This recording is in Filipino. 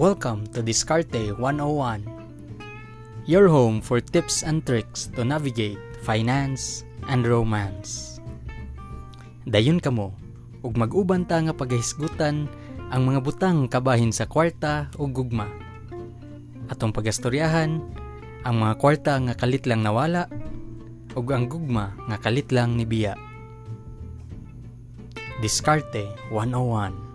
Welcome to Diskarte 101, your home for tips and tricks to navigate finance and romance. Dayon kamo, ug mag-uban ta nga paghisgutan ang mga butang kabahin sa kwarta o gugma. Atong pagastoryahan, ang mga kwarta nga kalit lang nawala, ug ang gugma nga kalit lang nibiya. Diskarte 101.